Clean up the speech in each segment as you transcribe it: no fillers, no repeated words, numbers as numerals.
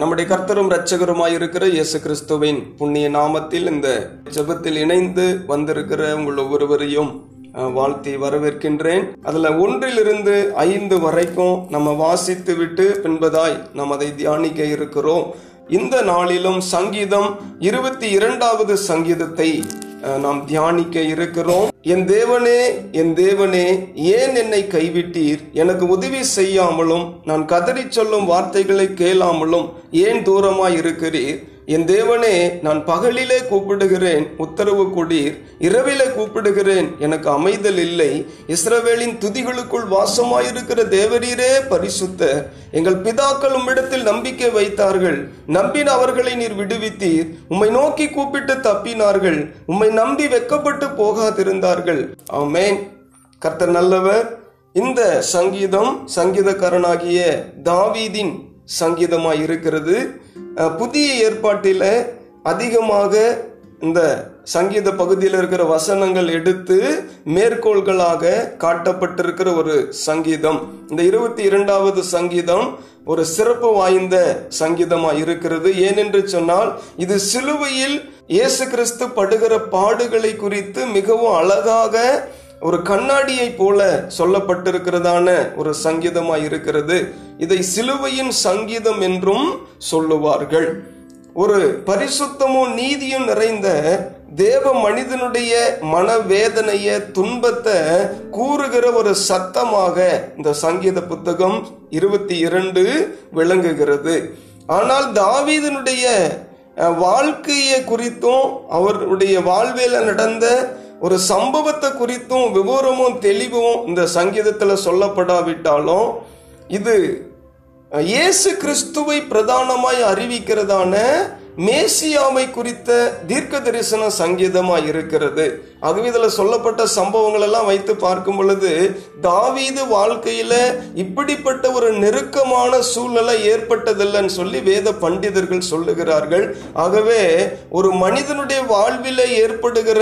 நம்முடைய கர்த்தரும் இரட்சகருமாய் இருக்கிற இயேசு கிறிஸ்துவின் புண்ணிய நாமத்தில் இந்த ஜெபத்தில் இணைந்து வந்திருக்கிற உங்கள் ஒவ்வொருவரையும் வாழ்த்தி வரவேற்கின்றேன். அதுல 1 to 5 வரைக்கும் நம்ம வாசித்து விட்டு பின்பதாய் நாம் அதை தியானிக்க இருக்கிறோம். இந்த நாளிலும் சங்கீதம் 22 சங்கீதத்தை நாம் தியானிக்க இருக்கிறோம். என் தேவனே, என் தேவனே, ஏன் என்னை கைவிட்டீர்? எனக்கு உதவி செய்யாமலும் நான் கதறி சொல்லும் வார்த்தைகளை கேளாமலும் ஏன் தூரமாய் இருக்கிறீர்? என் தேவனே, நான் பகலிலே கூப்பிடுகிறேன், உத்தரவு கொடீர். இரவிலே கூப்பிடுகிறேன், எனக்கு அமைதல் இல்லை. இஸ்ரவேலின் துதிகளுக்குள் வாசமாயிருக்கிற தேவரீரே பரிசுத்தர். எங்கள் பிதாக்கள் உம்மிடத்தில் நம்பிக்கை வைத்தார்கள். நம்பின அவர்களை நீர் விடுவித்தீர். உம்மை நோக்கி கூப்பிட்டு தப்பினார்கள். உம்மை நம்பி வெக்கப்பட்டு போகாதிருந்தார்கள். ஆமென். கர்த்தர் நல்லவர். இந்த சங்கீதம் சங்கீதக்காரனாகிய தாவீதின் சங்கீதமாய் இருக்கிறது. புதிய ஏற்பாட்டில அதிகமாக இந்த சங்கீத பகுதியில் இருக்கிற வசனங்கள் எடுத்து மேற்கோள்களாக காட்டப்பட்டிருக்கிற ஒரு சங்கீதம். இந்த 22 சங்கீதம் ஒரு சிறப்பு வாய்ந்த சங்கீதமாக இருக்கிறது. ஏனென்று சொன்னால் இது சிலுவையில் இயேசு கிறிஸ்து படுகிற பாடுகளை குறித்து மிகவும் அழகாக ஒரு கண்ணாடியை போல சொல்லப்பட்டிருக்கிறதான ஒரு சங்கீதமாய் இருக்கிறது. இதை சிலுவையின் சங்கீதம் என்றும் சொல்லுவார்கள். ஒரு பரிசுத்தமும் நீதியும் நிறைந்த தேவ மனிதனுடைய மனவேதனைய துன்பத்தை கூறுகிற ஒரு சத்தமாக இந்த சங்கீத புத்தகம் 22 விளங்குகிறது. ஆனால் தாவீதனுடைய வாழ்க்கையை குறித்தும் அவருடைய வாழ்வில நடந்த ஒரு சம்பவத்தை குறித்தும் விவரமும் தெளிவும் இந்த சங்கீதத்தில் சொல்லப்படாவிட்டாலும் இது இயேசு கிறிஸ்துவை பிரதானமாய் அறிவிக்கிறதான மேசியாவை குறித்த தீர்க்க தரிசன சங்கீதமாய் இருக்கிறது. ஆகவே இதில் சொல்லப்பட்ட சம்பவங்கள் எல்லாம் வைத்து பார்க்கும் பொழுது தாவீது வாழ்க்கையில இப்படிப்பட்ட ஒரு நெருக்கமான சூழ்நிலை ஏற்பட்டதில்லைன்னு சொல்லி வேத பண்டிதர்கள் சொல்லுகிறார்கள். ஆகவே ஒரு மனிதனுடைய வாழ்வில ஏற்படுகிற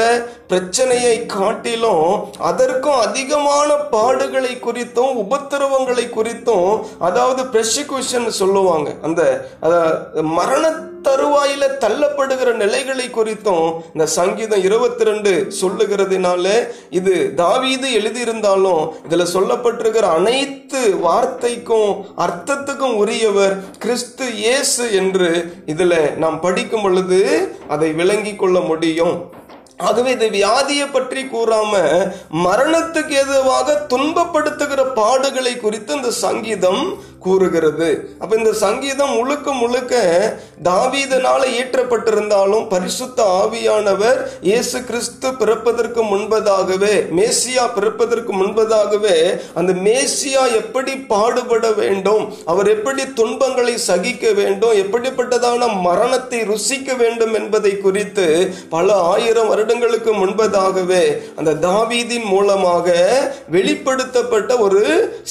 பிரச்சனையை காட்டிலும் அதற்கும் அதிகமான பாடுகளை குறித்தும் உபத்திரவங்களை குறித்தும், அதாவது பெர்சிக்யூஷன் சொல்லுவாங்க, அந்த மரண தருவாயில தள்ளப்படுகிற நிலைகளை குறித்தும் இந்த சங்கீதம் 22 சொல்லுகிறதுனால இது தாவீது எழுதியிருந்தாலும் இதுல சொல்லப்பட்டிருக்கிற அனைத்து வார்த்தைக்கும் அர்த்தத்துக்கும் உரியவர் கிறிஸ்து இயேசு என்று இதுல நாம் படிக்கும் பொழுது அதை விளங்கி கொள்ள முடியும். ஆகவே இந்த வியாதியை பற்றி கூறாம மரணத்துக்கு ஏதுவாக துன்பப்படுத்துகிற பாடுகளை குறித்து இந்த சங்கீதம் கூறுகிறது. அப்ப இந்த சங்கீதம் முழுக்க முழுக்க தாவீதனால ஏற்றப்பட்டிருந்தாலும் பரிசுத்த ஆவியானவர் இயேசு கிறிஸ்து பிறப்பதற்கு முன்பதாகவே, மேசியா பிறப்பதற்கு முன்பதாகவே, அந்த மேசியா எப்படி பாடுபட வேண்டும், அவர் எப்படி துன்பங்களை சகிக்க வேண்டும், எப்படிப்பட்டதான மரணத்தை ருசிக்க வேண்டும் என்பதை குறித்து பல 1000 வருடங்களுக்கு முன்பதாகவே அந்த தாவீதின் மூலமாக வெளிப்படுத்தப்பட்ட ஒரு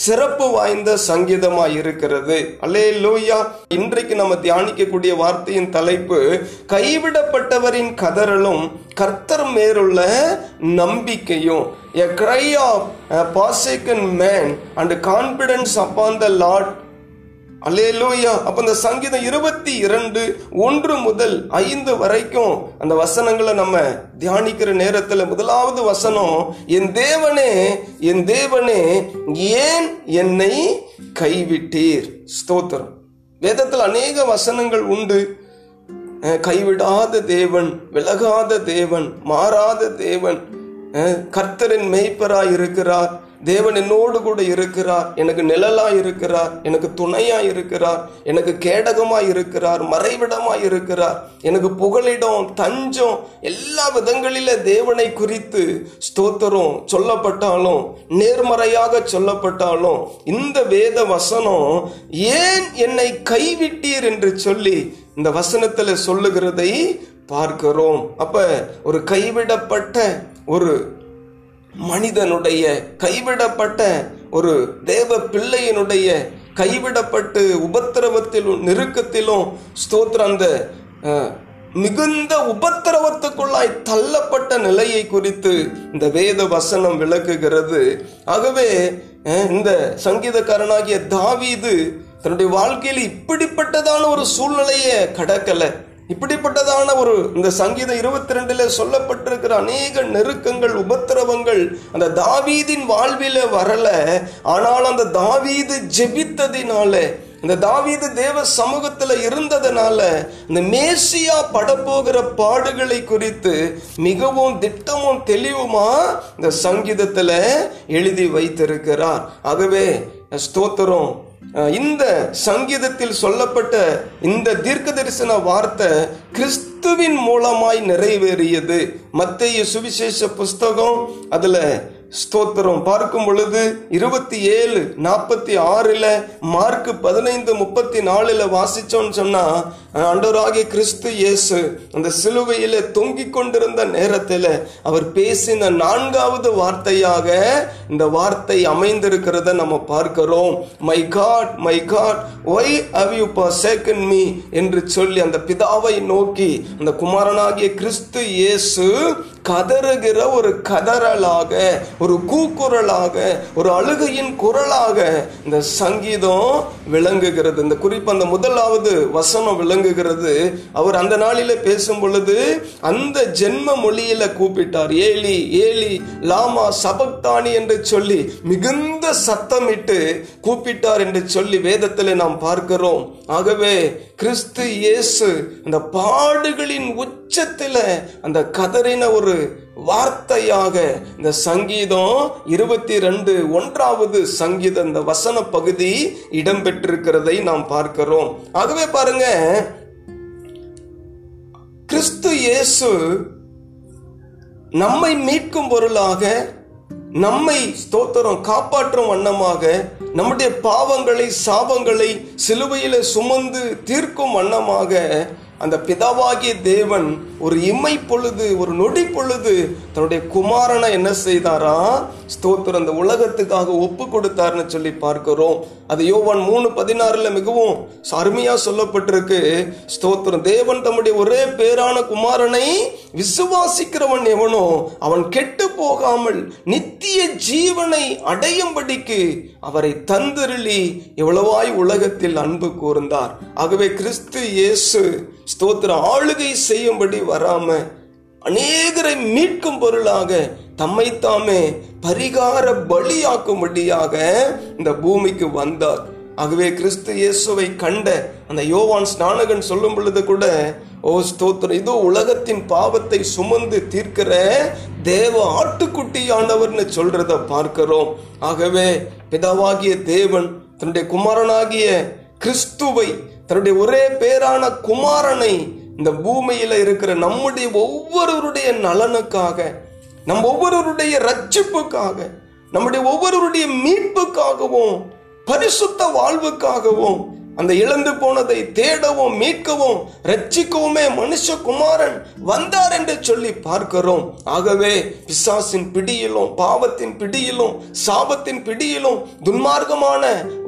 சிறப்பு வாய்ந்த சங்கீதமாய் இருக்கிறது. அல்லேலூயா. இன்றைக்கு நம்ம தியானிக்கக்கூடிய வார்த்தையின் தலைப்பு கைவிடப்பட்டவரின் கதறலும் கர்த்தர் மேலுள்ள நம்பிக்கையும். A cry of a forsaken man and confidence upon the Lord. அல்லேலூயா. அப்ப இந்த சங்கீதம் 22:1 to 5 வரைக்கும் அந்த வசனங்களை நம்ம தியானிக்கிற நேரத்தில் முதலாவது வசனம், என் தேவனே, என் தேவனே, ஏன் என்னை கைவிட்டீர்? ஸ்தோத்திரம். வேதத்தில் அநேக வசனங்கள் உண்டு. கைவிடாத தேவன், விலகாத தேவன், மாறாத தேவன், கர்த்தரின் மேய்ப்பராய் இருக்கிறார், தேவன் என்னோடு கூட இருக்கிறார், எனக்கு நிழலாய் இருக்கிறார், எனக்கு துணையாய் இருக்கிறார், எனக்கு கேடகமாய் இருக்கிறார், மறைவிடமாய் இருக்கிறார், எனக்கு புகலிடம், தஞ்சம், எல்லா விதங்களில தேவனை குறித்து ஸ்தோத்திரம் சொல்லப்பட்டாலும், நேர்மறையாக சொல்லப்பட்டாலும், இந்த வேத வசனம் ஏன் என்னை கைவிட்டீர் என்று சொல்லி இந்த வசனத்துல சொல்லுகிறதை பார்க்கிறோம். அப்ப ஒரு கைவிடப்பட்ட ஒரு மனிதனுடைய, கைவிடப்பட்ட ஒரு தேவ பிள்ளையினுடைய கைவிடப்பட்டு உபத்திரவத்திலும் நெருக்கத்திலும் ஸ்தோத்திர அந்த மிகுந்த உபத்திரவத்துக்குள்ளாய் தள்ளப்பட்ட நிலையை குறித்து இந்த வேத வசனம் விளக்குகிறது. ஆகவே இந்த சங்கீதக்காரனாகிய தாவீது தன்னுடைய வாழ்க்கையில் இப்படிப்பட்டதான ஒரு சூழ்நிலையை கடக்கலை. இப்படிப்பட்டதான ஒரு இந்த சங்கீதம் 22 சொல்லப்பட்டிருக்கிற அநேக நெருக்கங்கள், உபத்திரவங்கள் அந்த தாவீதின் வாழ்வில வரல. ஆனால் அந்த தாவீது ஜெபித்ததினால, இந்த தாவீது தேவ சமூகத்தில் இருந்ததனால இந்த மேசியா படப்போகிற பாடுகளை குறித்து மிகவும் திட்டமும் தெளிவுமா இந்த சங்கீதத்தில் எழுதி வைத்திருக்கிறார். ஆகவே ஸ்தோத்திரம். இந்த சங்கீதத்தில் சொல்லப்பட்ட இந்த தீர்க்கதரிசன வார்த்தை கிறிஸ்துவின் மூலமாய் நிறைவேறியது. மத்தேயு சுவிசேஷ புஸ்தகம் அதுல ஸ்தோத்திரம் பார்க்கும் பொழுது 27:46, மார்க்கு 15:34 வாசிச்சோன்னு சொன்னா, ஆண்டவராகிய கிறிஸ்து இயேசு அந்த சிலுவையில தொங்கிக் கொண்டிருந்த நேரத்தில் அவர் பேசின 4வது வார்த்தையாக இந்த வார்த்தை அமைந்திருக்கிறத நம்ம பார்க்கிறோம். My God, my God, why have you forsaken me என்று சொல்லி அந்த பிதாவை நோக்கி அந்த குமாரனாகிய கிறிஸ்து இயேசு கதறுகிற ஒரு கதறலாக, ஒரு கூக்குரலாக, ஒரு அழுகையின் குரலாக இந்த சங்கீதம் விளங்குகிறது. இந்த குறிப்பு அந்த 1வது வசனம் விளங்குகிறது. அவர் அந்த நாளில பேசும் பொழுது அந்த ஜென்ம மொழியில கூப்பிட்டார், ஏலி ஏலி லாமா சபக்தானி என்று சொல்லி மிகுந்த சத்தமிட்டு கூப்பிட்டார் என்று சொல்லி வேதத்தில் நாம் பார்க்கிறோம். ஆகவே கிறிஸ்து இயேசு அந்த பாடுகளின் உச்சத்தில் அந்த கதறின ஒரு வார்த்தையாக இந்த சங்கீதம் 22:1 சங்கீத இந்த வசன பகுதி இடம்பெற்றிருக்கிறதை நாம் பார்க்கிறோம். ஆகவே பாருங்க, கிறிஸ்து இயேசு நம்மை மீட்கும் பொருளாக, நம்மை ஸ்தோத்திரம் காப்பாற்றும் வண்ணமாக, நம்முடைய பாவங்களை சாபங்களை சிலுவையில சுமந்து தீர்க்கும் வண்ணமாக அந்த பிதாவாகிய தேவன் ஒரு இமை பொழுது, ஒரு நொடி பொழுது தன்னுடைய குமாரனை என்ன செய்தாரா, ஸ்தோத்திரம் அந்த உலகத்துக்காக ஒப்பு கொடுத்தார்னு சொல்லி பார்க்கிறோம். அது யோவான் 3:16 மிகவும் அருமையா சொல்லப்பட்டிருக்கு. ஸ்தோத்திரம், தேவன் தம்முடைய ஒரே பேரான குமாரனை விசுவாசிக்கிறவன் எவனோ அவன் கெட்டு போகாமல் நித்திய ஜீவனை அடையும்படிக்கு அவரை தந்தருளி எவ்வளவாய் உலகத்தில் அன்பு கூர்ந்தார். ஆகவே கிறிஸ்து இயேசு ஸ்தோத்திரம் ஆளுகை செய்யும்படி வராம அநேகரை மீட்கும் பொருளாக தம்மைத்தாமே பரிகார பலியாக்கும்படியாக இந்த பூமிக்கு வந்தார். ஆகவே கிறிஸ்து இயேசுவை கண்ட அந்த யோவான் ஸ்நானகன் சொல்லும் பொழுது கூட, ஓ ஸ்தோத்திரம், இதோ உலகத்தின் பாவத்தை சுமந்து தீர்க்கிற தேவ ஆட்டுக்குட்டியானவர்னு சொல்றத பார்க்கிறோம். ஆகவே பிதாவாகிய தேவன் தன்னுடைய குமாரனாகிய கிறிஸ்துவை, தன்னுடைய ஒரே பேரான குமாரனை இந்த பூமியில இருக்கிற நம்முடைய ஒவ்வொருவருடைய நலனுக்காக, நம்ம ஒவ்வொருவருடைய ரட்சிப்புக்காக, நம்முடைய ஒவ்வொருவருடைய மீட்புக்காகவும் பரிசுத்த வாழ்வுக்காகவும் அந்த இழந்து போனதை தேடவும் மீட்கவும் ரட்சிக்கவுமே மனுஷகுமாரன் வந்தார் என்று சொல்லி பார்க்கிறோம். ஆகவே பிசாசின் பிடியிலும், பாவத்தின் பிடியிலும், சாபத்தின் பிடியிலும், துன்மார்க்கமான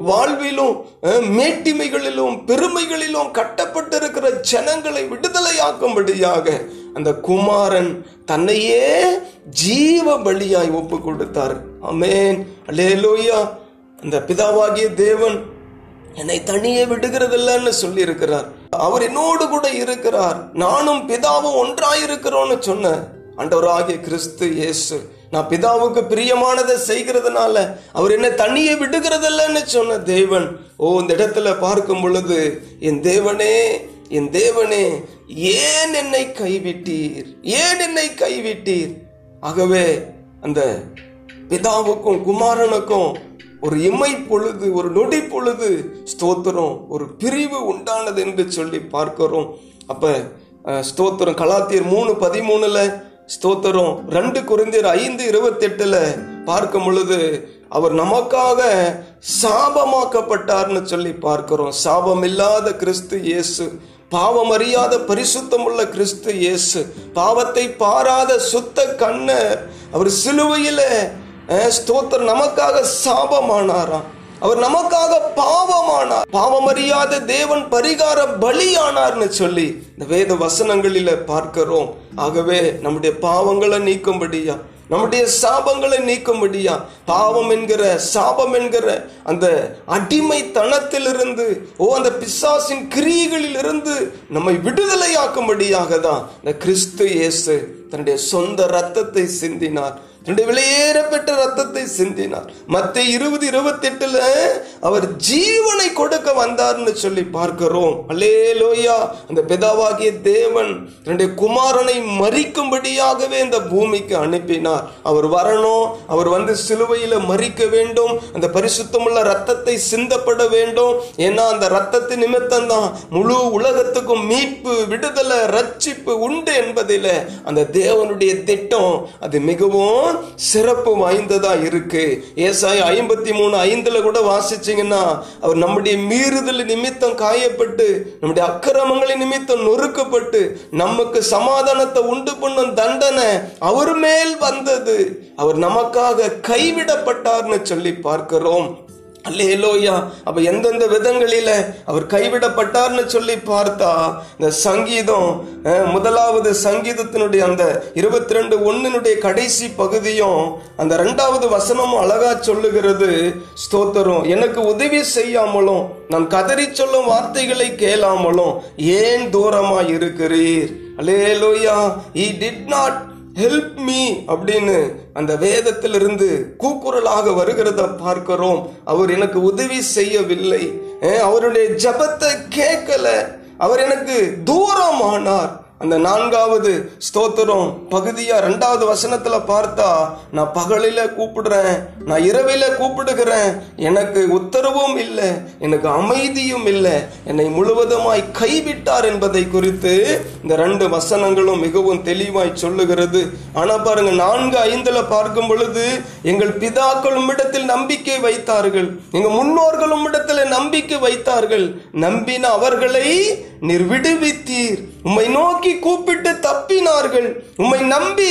வாழ்விலும், மேட்டிமைகளிலும், பெருமைகளிலும் கட்டப்பட்டிருக்கிற ஜனங்களை விடுதலையாக்கும்படியாக அந்த குமாரன் தன்னையே ஜீவ பலியாய் ஒப்பு கொடுத்தார். ஆமென், அல்லேலூயா. அந்த பிதாவாகிய தேவன் என்னை தனியே விடுகிறதில்லன்னு சொல்லி இருக்கிறார். அவர் என்னோடு கூட இருக்கிறார், நானும் பிதாவும் ஒன்றாயிருக்கிறோன்னு சொன்ன ஆண்டவராகிய கிறிஸ்து இயேசு, நான் பிதாவுக்கு பிரியமானதை செய்கிறதுனால அவர் என்னை தனியே விடுகிறதில்லன்னு சொன்ன தேவன், ஓ இந்த இடத்துல பார்க்கும் பொழுது, என் தேவனே என் தேவனே ஏன் என்னை கைவிட்டீர், ஏன் என்னை கைவிட்டீர். ஆகவே அந்த பிதாவுக்கும் குமாரனுக்கும் ஒரு இமை பொழுது, ஒரு நொடி பொழுது ஸ்தோத்திரம் ஒரு பிரிவு உண்டானது என்று சொல்லி பார்க்கிறோம். அப்ப ஸ்தோத்திரம் கலாத்தியர் 3:13 ஸ்தோத்திரம் 2 Corinthier 5:28 பார்க்கும் பொழுது அவர் நமக்காக சாபமாக்கப்பட்டார்னு சொல்லி பார்க்கிறோம். சாபம் இல்லாத கிறிஸ்து இயேசு, பாவம் அறியாத பரிசுத்தம் உள்ள கிறிஸ்து இயேசு, பாவத்தை பாராத சுத்த கண்ணர் அவர் சிலுவையில ஸ்தோத்திரம் நமக்காக சாபமானாராம், அவர் நமக்காக பாவமானார், பாவமறியாத தேவன் பரிகார பலியானார்னு சொல்லி இந்த வேத வசனங்களில பார்க்கிறோம். ஆகவே நம்முடைய பாவங்களை நீக்கும்படியா, நம்முடைய சாபங்களை நீக்கும்படியா பாவம் என்கிற சாபம் என்கிற அந்த அடிமைத்தனத்திலிருந்து அந்த பிசாசின் கிரியைகளில் இருந்து நம்மை விடுதலையாக்கும்படியாக தான் இந்த கிறிஸ்து இயேசு தன்னுடைய சொந்த ரத்தத்தை சிந்தினார், தன்னுடைய விலையேற பெற்ற ரத்தத்தை சிந்தினார். மத்தேயு 20:28 அவர் ஜீவனை கொடுக்க வந்தார்னு சொல்லி பார்க்கிறோம். அல்லேலூயா! அந்த பிதாவாகிய தேவன் தன்னுடைய குமாரனை மரிக்கும்படியாகவே இந்த பூமிக்கு அனுப்பினார். அவர் வரணும், அவர் வந்து சிலுவையில மரிக்க வேண்டும், அந்த பரிசுத்தமுள்ள ரத்தத்தை சிந்தப்பட வேண்டும். ஏன்னா அந்த ரத்தத்தின் நிமித்தம் தான் முழு உலகத்துக்கும் மீட்பு, விடுதலை, ரட்சிப்பு உண்டு என்பதில் அந்த தேவனுடைய திட்டம் அது மிகவும் சிறப்பு வாய்ந்ததா இருக்கு. ஏசாயா 53:5 கூட வாசிச்சீங்கன்னா, அவர் நம்முடைய மீறுதல் நிமித்தம் காயப்பட்டு நம்முடைய அக்கிரமங்களின் நிமித்தம் நொறுக்கப்பட்டு நமக்கு சமாதானத்தை உண்டு பண்ணும் தண்டனை அவர் மேல் வந்தது, அவர் நமக்காக கைவிடப்பட்டார்னு சொல்லி பார்க்கிறோம். அல்லேலூயா! அப்ப எந்தெந்த விதங்களில அவர் கைவிடப்பட்டார்னு சொல்லி பார்த்தா, இந்த சங்கீதம் 1 சங்கீதத்தினுடைய அந்த 22:1 கடைசி பகுதியும் அந்த 2 அழகா சொல்லுகிறது. ஸ்தோத்திரம்! எனக்கு உதவி செய்யாமலும் நான் கதறி சொல்லும் வார்த்தைகளை கேளாமலும் ஏன் தூரமா இருக்கிறீர்? அல்லேலூயா! He did not help me அப்படின்னு அந்த வேதத்திலிருந்து கூக்குரலாக வருகிறத பார்க்கிறோம். அவர் எனக்கு உதவி செய்யவில்லை, அவருடைய ஜபத்தை கேட்கல, அவர் எனக்கு தூரமானார். அந்த 4 பகுதியா 2 பார்த்தா, நான் பகலில கூப்பிடுறேன், நான் இரவில கூப்பிடுகிறேன், எனக்கு உத்தரவும் இல்லை, எனக்கு அமைதியும் இல்லை, என்னை முழுவதுமாய் கைவிட்டார் என்பதை குறித்து இந்த 2 மிகவும் தெளிவாய் சொல்லுகிறது. ஆனா பாருங்க, 4:5 பார்க்கும் பொழுது, எங்கள் பிதாக்களும் இடத்தில் நம்பிக்கை வைத்தார்கள், எங்க முன்னோர்களும் இடத்துல நம்பிக்கை வைத்தார்கள், நம்பின அவர்களை நீர் விடுவித்தீர், உம்மை நோக்கி கூப்பிட்டு தப்பினார்கள், உம்மை நம்பி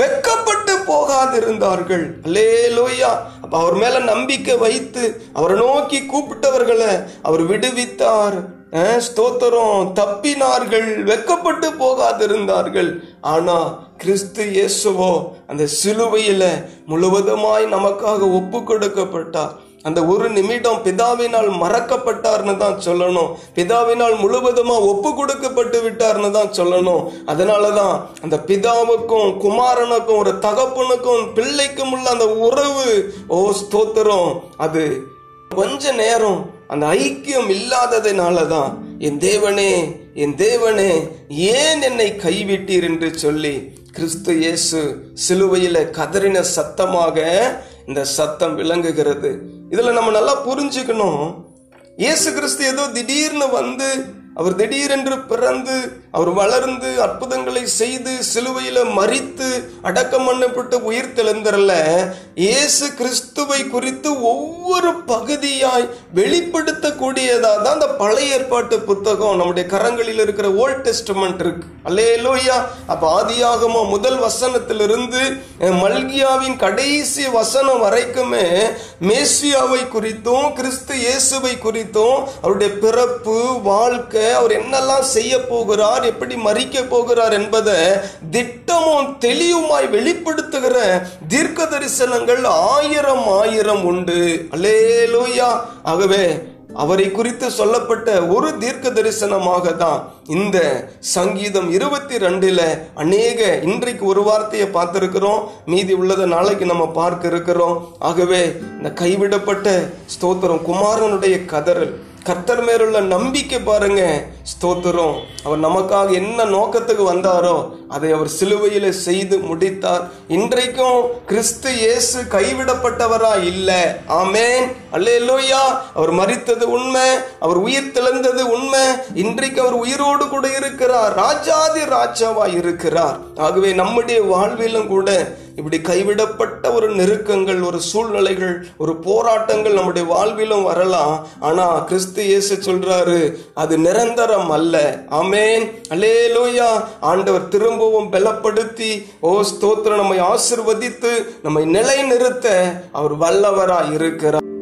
வெக்கப்பட்டு போகாதிருந்தார்கள். அல்லேலூயா! அப்ப அவர் மேல நம்பிக்கை வைத்து அவரை நோக்கி கூப்பிட்டவர்களை அவர் விடுவித்தார். ஸ்தோத்திரம்! தப்பினார்கள், வெக்கப்பட்டு போகாதிருந்தார்கள். ஆனா கிறிஸ்து இயேசுவோ அந்த சிலுவையில முழுவதுமாய் நமக்காக ஒப்பு கொடுக்கப்பட்டார். அந்த ஒரு நிமிடம் பிதாவினால் மறக்கப்பட்டார்னு தான் சொல்லணும், பிதாவினால் முழுவதுமா ஒப்பு கொடுக்கப்பட்டு விட்டார்னு தான் சொல்லணும். அதனாலதான் அந்த பிதாவுக்கும் குமாரனுக்கும் ஒரு தகப்பனுக்கும் பிள்ளைக்கும் உள்ள அந்த உறவு, ஸ்தோத்திரம், அது கொஞ்ச நேரம் அந்த ஐக்கியம் இல்லாததுனாலதான் என் தேவனே, என் தேவனே, ஏன் என்னை கைவிட்டீர் என்று சொல்லி கிறிஸ்து இயேசு சிலுவையில கதறின சத்தமாக இந்த சத்தம் விளங்குகிறது. இதுல நம்ம நல்லா புரிஞ்சுக்கணும், இயேசு கிறிஸ்து ஏதோ திடீர்னு வந்து, அவர் திடீரென்று பிறந்து, அவர் வளர்ந்து, அற்புதங்களை செய்து, சிலுவையில மரித்து, அடக்கம் பண்ணப்பட்டு உயிர் தெழுந்தரல. இயேசு கிறிஸ்துவை குறித்து ஒவ்வொரு பகுதியாய் வெளிப்படுத்தக்கூடியதா தான் அந்த பழைய ஏற்பாட்டு புத்தகம், நம்முடைய கரங்களில் இருக்கிற ஓல்ட் டெஸ்டமெண்ட் இருக்கு. அல்லேலூயா! அப்ப ஆதியாகம 1 மல்கியாவின் கடைசி வசனம் வரைக்குமே மேசியாவை குறித்தும் கிறிஸ்து இயேசுவை குறித்தும், அவருடைய பிறப்பு, வாழ்க்கை, அவர் என்னெல்லாம் செய்ய போகிறார், எப்படி மரிக்க போகிறார் என்பதை திட்டமும் தெளிவுமாய் வெளிப்படுத்துகிற தீர்க்க தரிசனங்கள் 1000 உண்டு. அல்லேலூயா! ஆகவே அவரை குறித்து சொல்லப்பட்ட ஒரு தீர்க்க தரிசனமாக தான் இந்த சங்கீதம் 22 அநேக, இன்றைக்கு ஒரு வார்த்தையை பார்த்திருக்கிறோம், மீதி உள்ளதை நாளைக்கு நம்ம பார்க்க இருக்கிறோம். ஆகவே இந்த கைவிடப்பட்ட, ஸ்தோத்திரம், குமாரனுடைய கதறல், கர்த்தர் மேலுள்ள நம்பிக்கை பாருங்க. ஸ்தோத்திரம்! அவர் நமக்காக என்ன நோக்கத்துக்கு வந்தாரோ அதை அவர் சிலுவையில செய்து முடித்தார். இன்றைக்கும் கிறிஸ்து இயேசு கைவிடப்பட்டவரா இல்லை. ஆமென்! அல்லேலூயா! அவர் மரித்தது உண்மை, அவர் உயிர் தெழுந்தது உண்மை, இன்றைக்கு அவர் உயிரோடு கூட இருக்கிறார், ராஜாதி ராஜாவா இருக்கிறார். ஆகவே நம்முடைய வாழ்விலும் கூட இப்படி கைவிடப்பட்ட ஒரு நெருக்கங்கள், ஒரு சூழ்நிலைகள், ஒரு போராட்டங்கள் நம்முடைய வாழ்விலும் வரலாம். ஆனா கிறிஸ்து இயேசு சொல்றாரு, அது நிரந்தரம் அல்ல. ஆமென்! அல்லேலூயா! ஆண்டவர் திரும்பவும் பலப்படுத்தி, ஸ்தோத்திரம், நம்மை ஆசீர்வதித்து நம்மை நிலைநிறுத்த அவர் வல்லவராய் இருக்கிறார்.